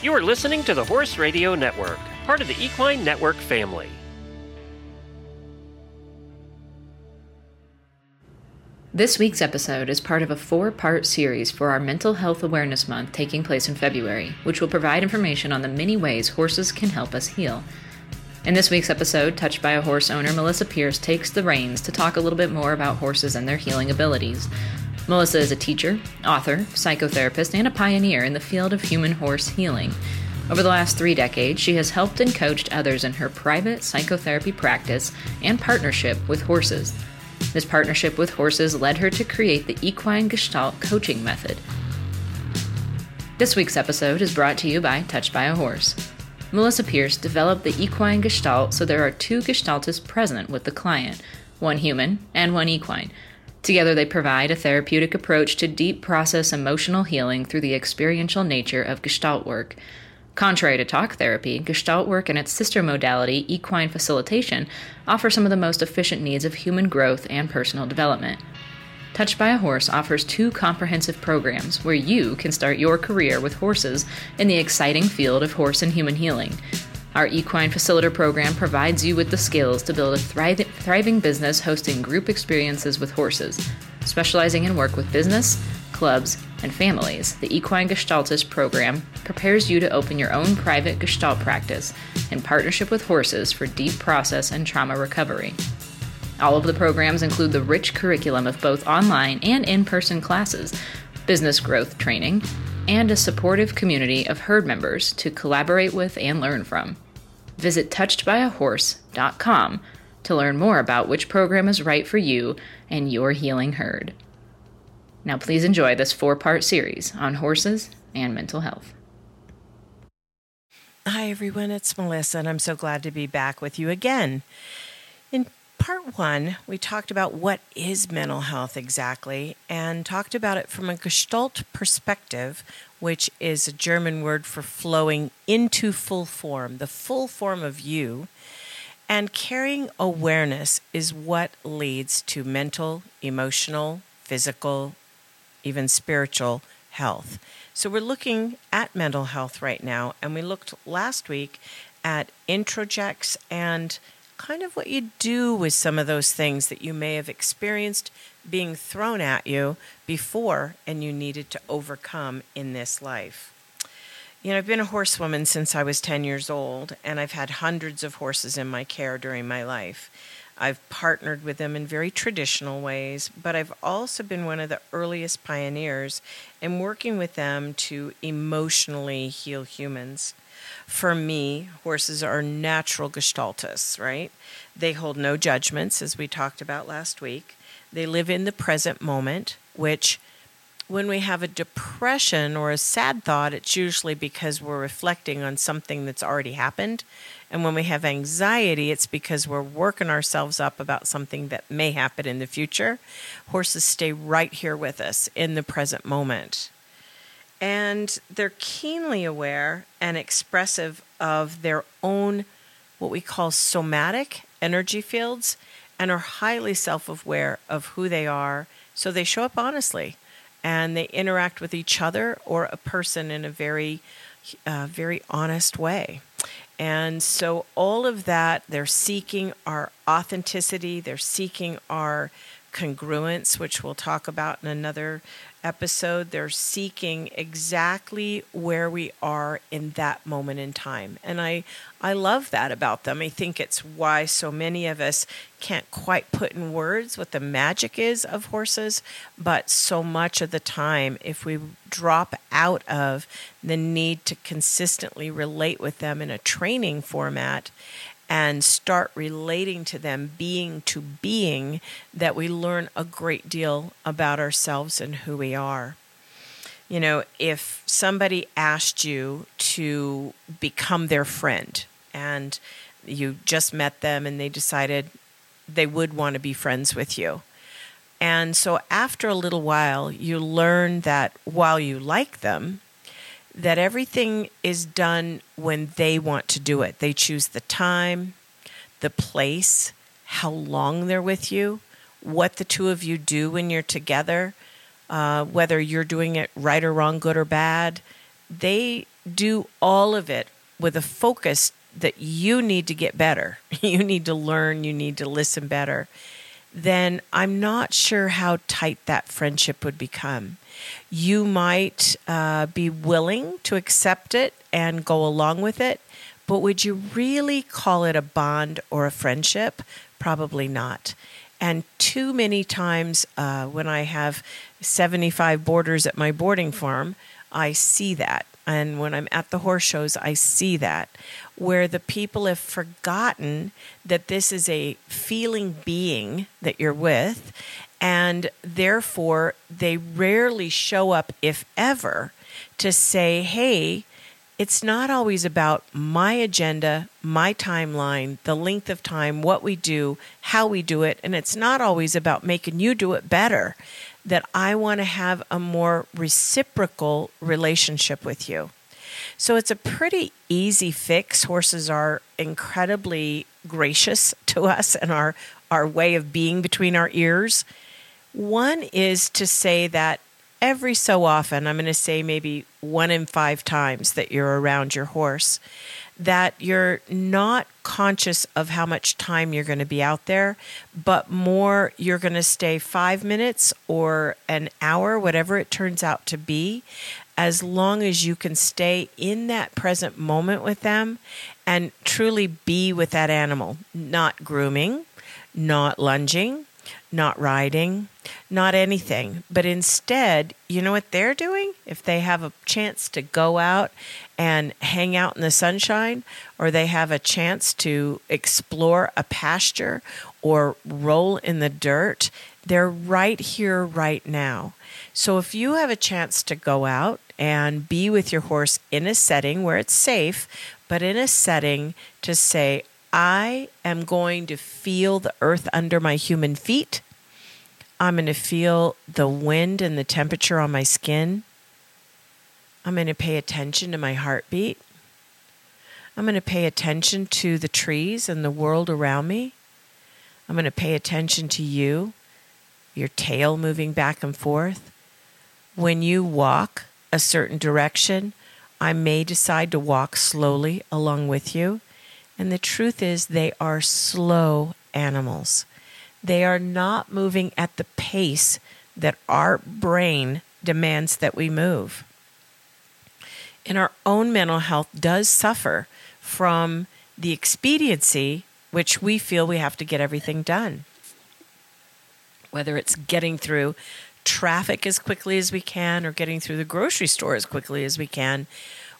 You are listening to the Horse Radio Network, part of the Equine Network family. This week's episode is part of a 4-part series for our Mental Health Awareness Month taking place in February, which will provide information on the many ways horses can help us heal. In this week's episode, Touched by a Horse owner Melisa Pearce takes the reins to talk a little bit more about horses and their healing abilities. Melisa is a teacher, author, psychotherapist, and a pioneer in the field of human-horse healing. Over the last 3 decades, she has helped and coached others in her private psychotherapy practice and partnership with horses. This partnership with horses led her to create the Equine Gestalt coaching method. This week's episode is brought to you by Touched by a Horse. Melisa Pearce developed the equine gestalt so there are 2 gestaltists present with the client, 1 human and 1 equine. Together they provide a therapeutic approach to deep process emotional healing through the experiential nature of gestalt work. Contrary to talk therapy, gestalt work and its sister modality, equine facilitation, offer some of the most efficient needs of human growth and personal development. Touched by a Horse offers 2 comprehensive programs where you can start your career with horses in the exciting field of horse and human healing. Our Equine Facilitator Program provides you with the skills to build a thriving business hosting group experiences with horses, specializing in work with business, clubs, and families. The Equine Gestaltist Program prepares you to open your own private gestalt practice in partnership with horses for deep process and trauma recovery. All of the programs include the rich curriculum of both online and in-person classes, business growth training, and a supportive community of herd members to collaborate with and learn from. Visit touchedbyahorse.com to learn more about which program is right for you and your healing herd. Now please enjoy this 4-part series on horses and mental health. Hi everyone, it's Melisa, and I'm so glad to be back with you again. In Part 1, we talked about what is mental health exactly and talked about it from a Gestalt perspective, which is a German word for flowing into full form, the full form of you. And carrying awareness is what leads to mental, emotional, physical, even spiritual health. So we're looking at mental health right now, and we looked last week at introjects and kind of what you do with some of those things that you may have experienced being thrown at you before and you needed to overcome in this life. You know, I've been a horsewoman since I was 10 years old, and I've had hundreds of horses in my care during my life. I've partnered with them in very traditional ways, but I've also been one of the earliest pioneers in working with them to emotionally heal humans. For me, horses are natural gestaltists, right? They hold no judgments, as we talked about last week. They live in the present moment, which when we have a depression or a sad thought, it's usually because we're reflecting on something that's already happened. And when we have anxiety, it's because we're working ourselves up about something that may happen in the future. Horses stay right here with us in the present moment. And they're keenly aware and expressive of their own, what we call somatic energy fields, and are highly self-aware of who they are. So they show up honestly, and they interact with each other or a person in a very honest way. And so all of that, they're seeking our authenticity, they're seeking our congruence, which we'll talk about in another episode. They're seeking exactly where we are in that moment in time. And I love that about them. I think it's why so many of us can't quite put in words what the magic is of horses, but so much of the time, if we drop out of the need to consistently relate with them in a training format and start relating to them being to being, that we learn a great deal about ourselves and who we are. You know, if somebody asked you to become their friend and you just met them and they decided they would want to be friends with you. And so after a little while, you learn that while you like them, that everything is done when they want to do it. They choose the time, the place, how long they're with you, what the two of you do when you're together, whether you're doing it right or wrong, good or bad, they do all of it with a focus that you need to get better. You need to learn, you need to listen better. Then I'm not sure how tight that friendship would become. You might be willing to accept it and go along with it, but would you really call it a bond or a friendship? Probably not. And too many times when I have 75 boarders at my boarding farm, I see that. And when I'm at the horse shows, I see that, where the people have forgotten that this is a feeling being that you're with, and therefore they rarely show up, if ever, to say, hey, it's not always about my agenda, my timeline, the length of time, what we do, how we do it, and it's not always about making you do it better, that I want to have a more reciprocal relationship with you. So it's a pretty easy fix. Horses are incredibly gracious to us and our way of being between our ears. One is to say that every so often, I'm going to say maybe 1 in 5 times that you're around your horse, that you're not conscious of how much time you're going to be out there, but more you're going to stay 5 minutes or an hour, whatever it turns out to be, as long as you can stay in that present moment with them and truly be with that animal. Not grooming, not lunging, not riding, not anything. But instead, you know what they're doing? If they have a chance to go out and hang out in the sunshine, or they have a chance to explore a pasture or roll in the dirt, they're right here, right now. So if you have a chance to go out and be with your horse in a setting where it's safe, but in a setting to say, I am going to feel the earth under my human feet. I'm going to feel the wind and the temperature on my skin. I'm going to pay attention to my heartbeat. I'm going to pay attention to the trees and the world around me. I'm going to pay attention to you, your tail moving back and forth. When you walk a certain direction, I may decide to walk slowly along with you. And the truth is, they are slow animals. They are not moving at the pace that our brain demands that we move. And our own mental health does suffer from the expediency, which we feel we have to get everything done. Whether it's getting through traffic as quickly as we can or getting through the grocery store as quickly as we can,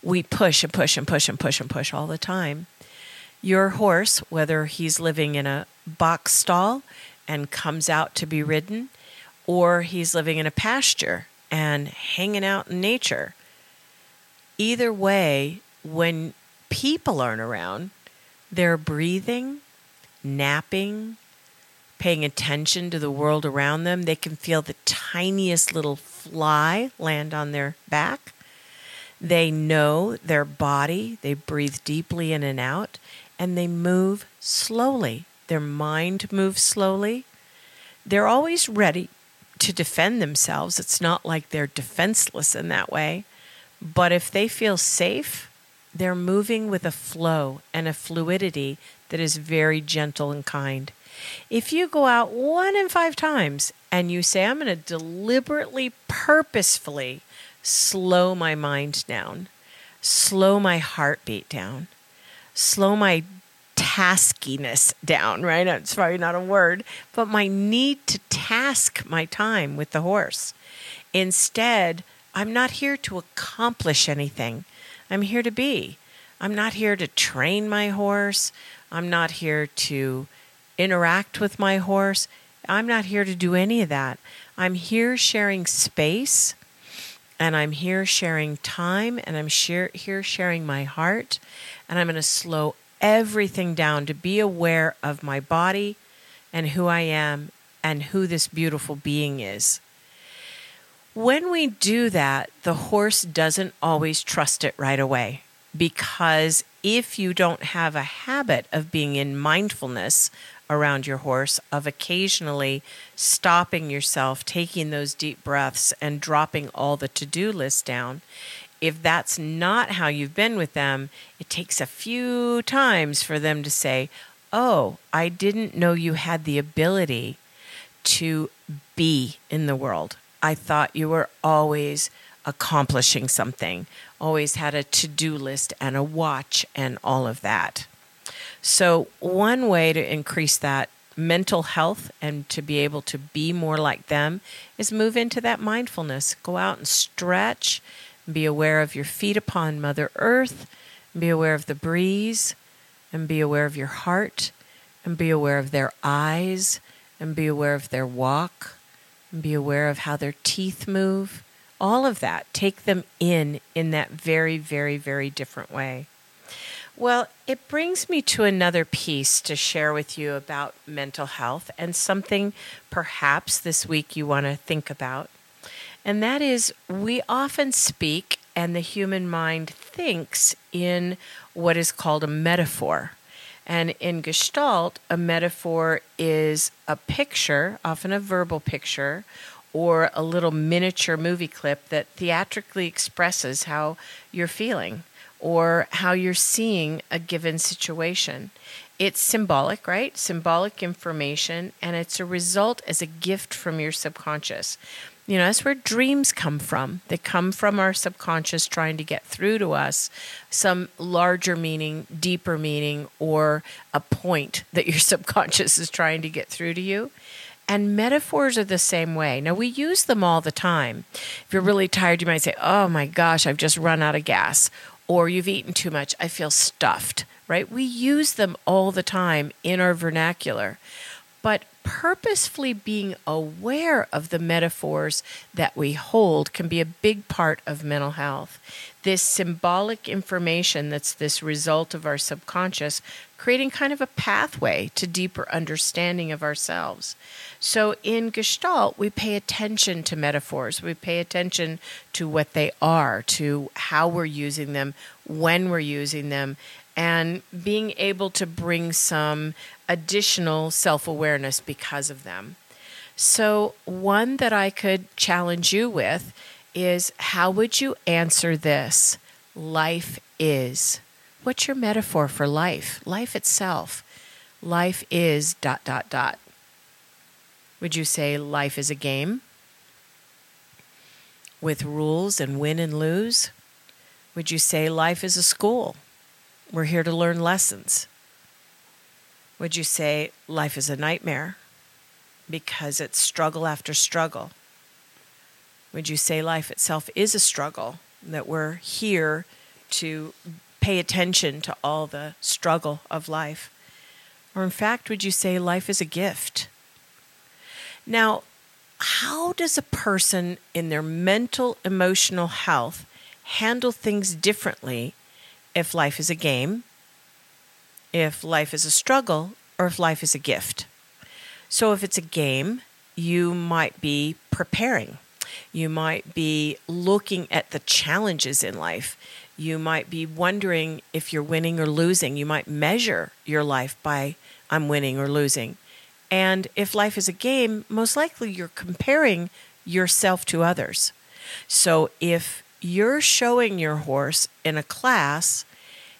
we push and push and push and push and push all the time. Your horse, whether he's living in a box stall and comes out to be ridden, or he's living in a pasture and hanging out in nature. Either way, when people aren't around, they're breathing, napping, paying attention to the world around them. They can feel the tiniest little fly land on their back. They know their body. They breathe deeply in and out, and they move slowly. Their mind moves slowly. They're always ready to defend themselves. It's not like they're defenseless in that way. But if they feel safe, they're moving with a flow and a fluidity that is very gentle and kind. If you go out 1 in 5 times and you say, I'm going to deliberately, purposefully slow my mind down, slow my heartbeat down, slow my taskiness down, right? It's probably not a word, but my need to task my time with the horse. Instead, I'm not here to accomplish anything. I'm here to be. I'm not here to train my horse. I'm not here to interact with my horse. I'm not here to do any of that. I'm here sharing space, and I'm here sharing time, and I'm here sharing my heart, and I'm going to slow everything down to be aware of my body and who I am and who this beautiful being is. When we do that, the horse doesn't always trust it right away, because if you don't have a habit of being in mindfulness around your horse, of occasionally stopping yourself, taking those deep breaths and dropping all the to-do list down, If that's not how you've been with them, it takes a few times for them to say, oh, I didn't know you had the ability to be in the world. I thought you were always accomplishing something, always had a to-do list and a watch and all of that. So one way to increase that mental health and to be able to be more like them is move into that mindfulness. Go out and stretch. Be aware of your feet upon Mother Earth. Be aware of the breeze. And be aware of your heart. And be aware of their eyes. And be aware of their walk. And be aware of how their teeth move. All of that. Take them in that very, very, very different way. Well, it brings me to another piece to share with you about mental health and something perhaps this week you want to think about. And that is, we often speak and the human mind thinks in what is called a metaphor. And in Gestalt, a metaphor is a picture, often a verbal picture, or a little miniature movie clip that theatrically expresses how you're feeling or how you're seeing a given situation. It's symbolic, right? Symbolic information, and it's a result as a gift from your subconscious. You know, that's where dreams come from. They come from our subconscious trying to get through to us some larger meaning, deeper meaning, or a point that your subconscious is trying to get through to you. And metaphors are the same way. Now, we use them all the time. If you're really tired, you might say, oh my gosh, I've just run out of gas. Or you've eaten too much, I feel stuffed, right? We use them all the time in our vernacular. But purposefully being aware of the metaphors that we hold can be a big part of mental health. This symbolic information that's this result of our subconscious, creating kind of a pathway to deeper understanding of ourselves. So in Gestalt, we pay attention to metaphors. We pay attention to what they are, to how we're using them, when we're using them, and being able to bring some additional self-awareness because of them. So one that I could challenge you with is, how would you answer this? Life is. What's your metaphor for life? Life itself. Life is ... Would you say life is a game with rules and win and lose? Would you say life is a school? We're here to learn lessons. Would you say life is a nightmare because it's struggle after struggle? Would you say life itself is a struggle, that we're here to pay attention to all the struggle of life? Or in fact, would you say life is a gift? Now, how does a person in their mental, emotional health handle things differently if life is a game, if life is a struggle, or if life is a gift? So if it's a game, you might be preparing. You might be looking at the challenges in life. You might be wondering if you're winning or losing. You might measure your life by, I'm winning or losing. And if life is a game, most likely you're comparing yourself to others. So if you're showing your horse in a class,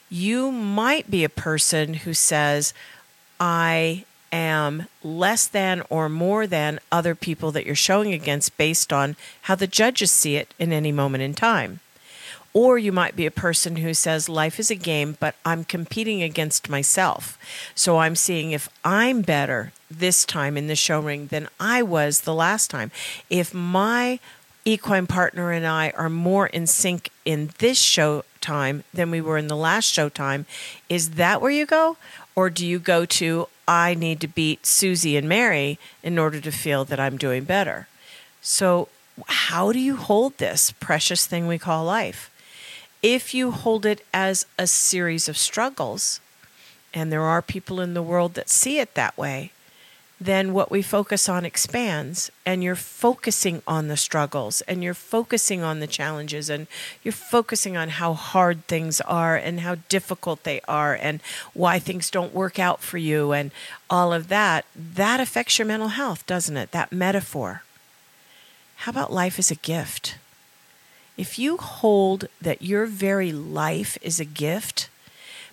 you might be a person who says, I am less than or more than other people that you're showing against based on how the judges see it in any moment in time. Or you might be a person who says life is a game, but I'm competing against myself. So I'm seeing if I'm better this time in the show ring than I was the last time. If my equine partner and I are more in sync in this show time than we were in the last show time, is that where you go? Or do you go to, I need to beat Susie and Mary in order to feel that I'm doing better? So how do you hold this precious thing we call life? If you hold it as a series of struggles, and there are people in the world that see it that way, then what we focus on expands, and you're focusing on the struggles, and you're focusing on the challenges, and you're focusing on how hard things are and how difficult they are and why things don't work out for you and all of that. That affects your mental health, doesn't it? That metaphor. How about life is a gift? If you hold that your very life is a gift,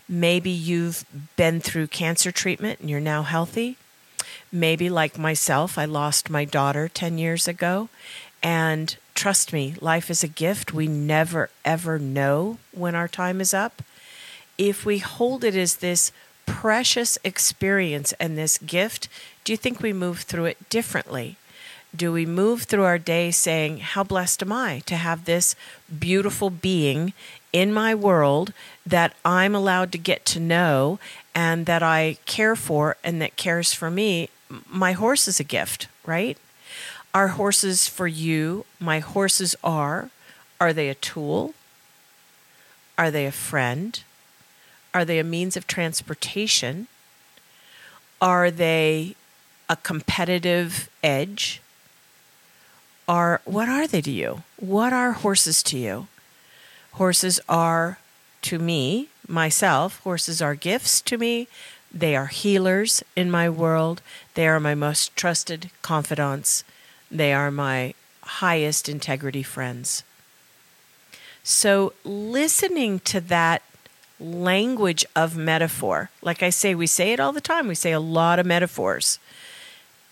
maybe you've been through cancer treatment and you're now healthy. Maybe like myself, I lost my daughter 10 years ago. And trust me, life is a gift. We never, ever know when our time is up. If we hold it as this precious experience and this gift, do you think we move through it differently? Do we move through our day saying, how blessed am I to have this beautiful being in my world that I'm allowed to get to know and that I care for and that cares for me? My horse is a gift, right? Are horses for you? My horses are. Are they a tool? Are they a friend? Are they a means of transportation? Are they a competitive edge? What are they to you? What are horses to you? Horses are, to me, myself, horses are gifts to me. They are healers in my world. They are my most trusted confidants. They are my highest integrity friends. So listening to that language of metaphor, like I say, we say it all the time. We say a lot of metaphors.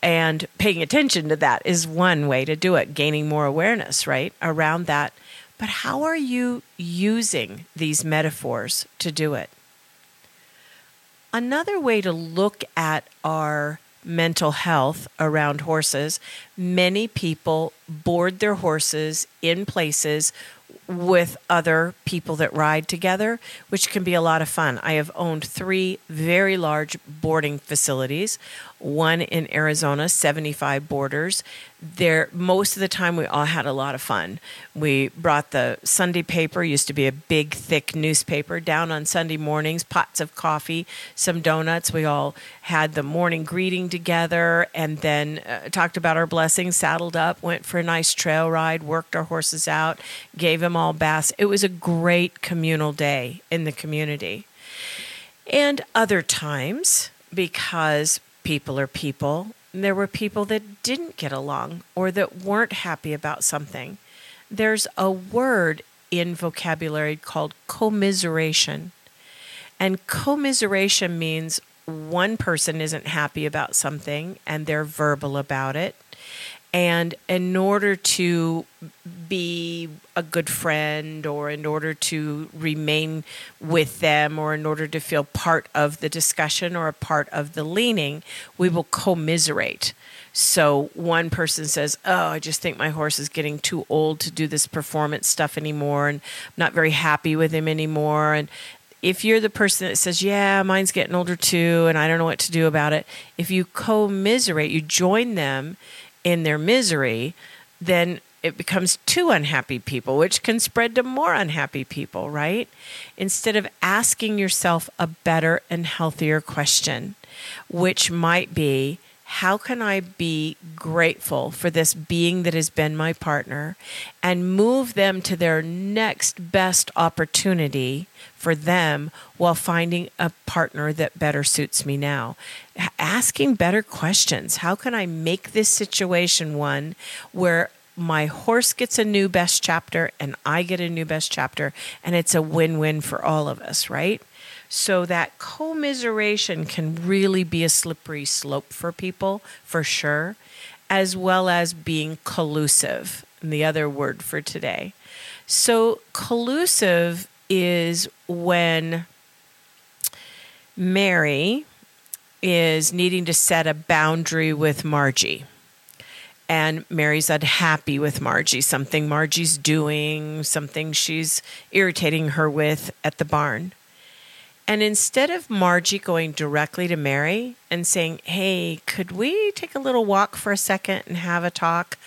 And paying attention to that is one way to do it, gaining more awareness, right, around that. But how are you using these metaphors to do it? Another way to look at our mental health around horses, many people board their horses in places with other people that ride together, which can be a lot of fun. I have owned 3 very large boarding facilities, one in Arizona, 75 boarders. There, most of the time, we all had a lot of fun. We brought the Sunday paper, used to be a big, thick newspaper, down on Sunday mornings, pots of coffee, some donuts. We all had the morning greeting together and then talked about our blessings, saddled up, went for a nice trail ride, worked our horses out, gave them all baths. It was a great communal day in the community. And other times, because people are people, there were people that didn't get along or that weren't happy about something. There's a word in vocabulary called commiseration. And commiseration means one person isn't happy about something and they're verbal about it. And in order to be a good friend or in order to remain with them or in order to feel part of the discussion or a part of the leaning, we will commiserate. So one person says, oh, I just think my horse is getting too old to do this performance stuff anymore and I'm not very happy with him anymore. And if you're the person that says, yeah, mine's getting older too and I don't know what to do about it, if you commiserate, you join them in their misery, then it becomes 2 unhappy people, which can spread to more unhappy people, right? Instead of asking yourself a better and healthier question, which might be, how can I be grateful for this being that has been my partner and move them to their next best opportunity for them while finding a partner that better suits me now? Asking better questions. How can I make this situation one where my horse gets a new best chapter and I get a new best chapter and it's a win-win for all of us, right? So that commiseration can really be a slippery slope for people, for sure, as well as being collusive, the other word for today. So collusive is when Mary is needing to set a boundary with Margie. And Mary's unhappy with Margie, something Margie's doing, something she's irritating her with at the barn. And instead of Margie going directly to Mary and saying, hey, could we take a little walk for a second and have a talk?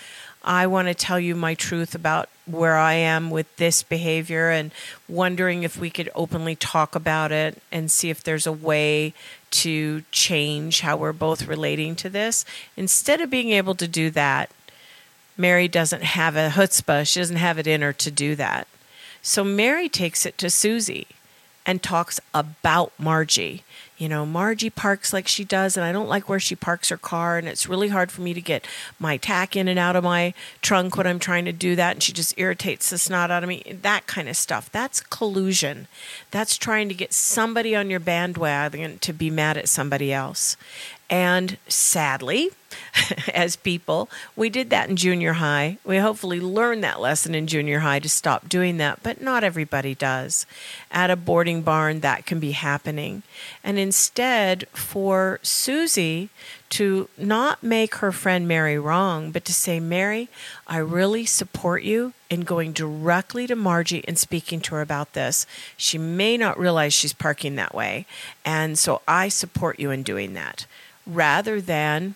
I want to tell you my truth about where I am with this behavior and wondering if we could openly talk about it and see if there's a way to change how we're both relating to this. Instead of being able to do that, Mary doesn't have a chutzpah. She doesn't have it in her to do that. So Mary takes it to Susie. and talks about Margie. You know, Margie parks like she does, and I don't like where she parks her car, and it's really hard for me to get my tack in and out of my trunk when I'm trying to do that, and she just irritates the snot out of me, that kind of stuff. That's collusion. That's trying to get somebody on your bandwagon to be mad at somebody else. And sadly, as people, we did that in junior high. We hopefully learned that lesson in junior high to stop doing that, but not everybody does. At a boarding barn, that can be happening. And instead, for Susie to not make her friend Mary wrong, but to say, Mary, I really support you in going directly to Margie and speaking to her about this. She may not realize she's parking that way, and so I support you in doing that. Rather than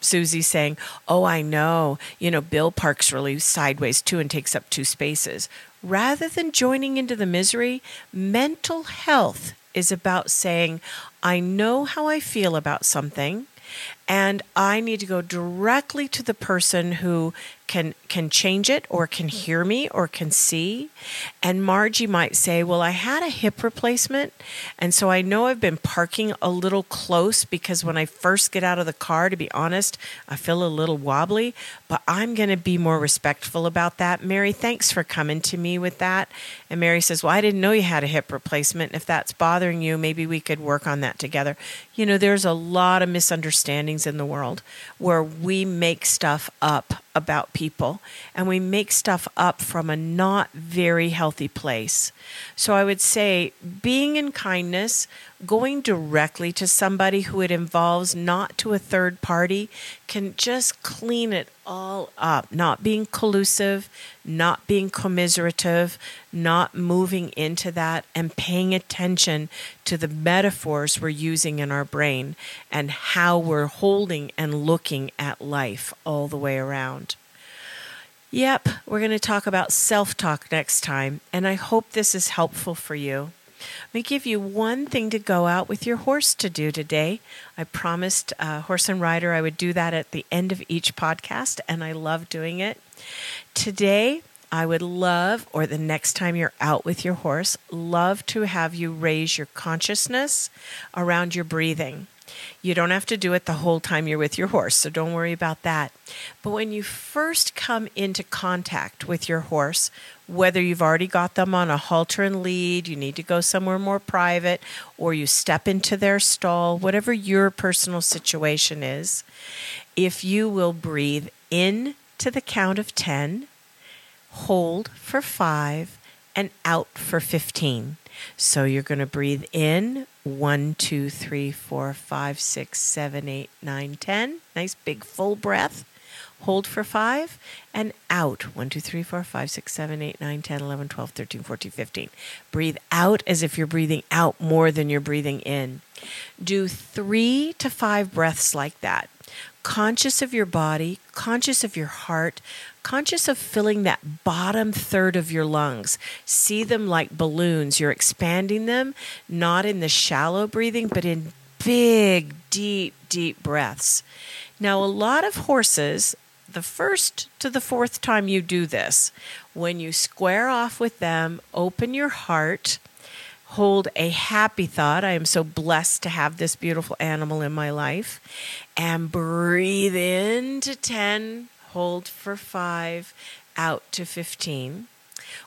Susie saying, oh, I know, you know, Bill parks really sideways too and takes up two spaces. Rather than joining into the misery, mental health is about saying, I know how I feel about something, and I need to go directly to the person who can change it or can hear me or can see. And Margie might say, well, I had a hip replacement, and so I know I've been parking a little close because when I first get out of the car, to be honest, I feel a little wobbly, but I'm going to be more respectful about that. Mary, thanks for coming to me with that. And Mary says, well, I didn't know you had a hip replacement. If that's bothering you, maybe we could work on that together. You know, there's a lot of misunderstandings in the world where we make stuff up about people, and we make stuff up from a not very healthy place. So I would say being in kindness, going directly to somebody who it involves, not to a third party, can just clean it all up. Not being collusive, not being commiserative, not moving into that, and paying attention to the metaphors we're using in our brain and how we're holding and looking at life all the way around. Yep, we're going to talk about self-talk next time, and I hope this is helpful for you. Let me give you one thing to go out with your horse to do today. I promised Horse and Rider I would do that at the end of each podcast, and I love doing it. Today, I would love, or the next time you're out with your horse, love to have you raise your consciousness around your breathing. You don't have to do it the whole time you're with your horse, so don't worry about that. But when you first come into contact with your horse, whether you've already got them on a halter and lead, you need to go somewhere more private, or you step into their stall, whatever your personal situation is, if you will breathe in to the count of 10, hold for 5, and out for 15. So you're going to breathe in 1, 2, 3, 4, 5, 6, 7, 8, 9, 10. Nice big full breath. Hold for 5 and out. 1, 2, 3, 4, 5, 6, 7, 8, 9, 10, 11, 12, 13, 14, 15. Breathe out as if you're breathing out more than you're breathing in. Do 3 to 5 breaths like that. Conscious of your body, conscious of your heart, conscious of filling that bottom third of your lungs. See them like balloons. You're expanding them, not in the shallow breathing, but in big, deep, deep breaths. Now, a lot of horses, the first to the fourth time you do this, when you square off with them, open your heart, hold a happy thought. I am so blessed to have this beautiful animal in my life. And breathe in to 10, hold for 5, out to 15.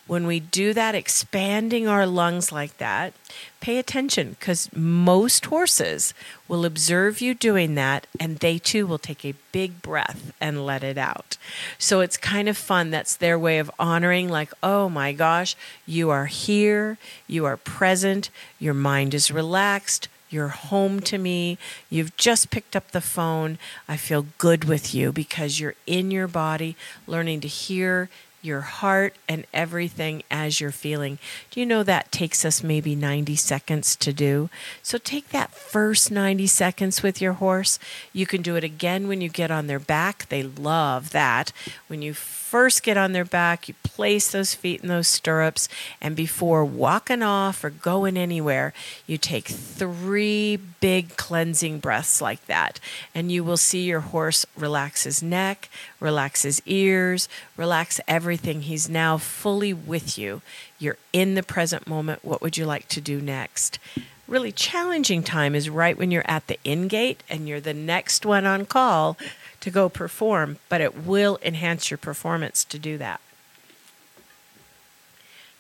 When we do that, expanding our lungs like that, pay attention, because most horses will observe you doing that, and they too will take a big breath and let it out. So it's kind of fun. That's their way of honoring, like, oh my gosh, you are here, you are present, your mind is relaxed, you're home to me, you've just picked up the phone, I feel good with you, because you're in your body, learning to hear your heart and everything as you're feeling. Do you know that takes us maybe 90 seconds to do? So take that first 90 seconds with your horse. You can do it again when you get on their back. They love that. When you first get on their back, you place those feet in those stirrups, and before walking off or going anywhere, you take 3 big cleansing breaths like that, and you will see your horse relax his neck, relax his ears, relax everything. everything. He's now fully with you. You're in the present moment. What would you like to do next? Really challenging time is right when you're at the in gate and you're the next one on call to go perform, but it will enhance your performance to do that.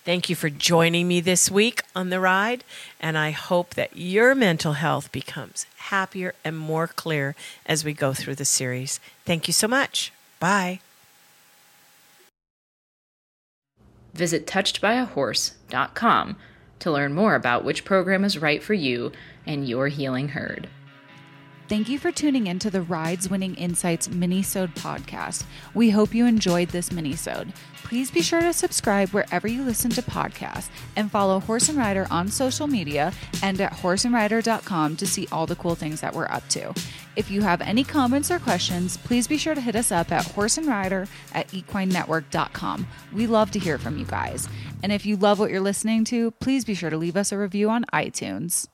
Thank you for joining me this week on The Ride, and I hope that your mental health becomes happier and more clear as we go through the series. Thank you so much. Bye. Visit touchedbyahorse.com to learn more about which program is right for you and your healing herd. Thank you for tuning in to the Ride's Winning Insights Minisode podcast. We hope you enjoyed this Minisode. Please be sure to subscribe wherever you listen to podcasts and follow Horse and Rider on social media and at HorseandRider.com to see all the cool things that we're up to. If you have any comments or questions, please be sure to hit us up at HorseandRider@equinenetwork.com. We love to hear from you guys. And if you love what you're listening to, please be sure to leave us a review on iTunes.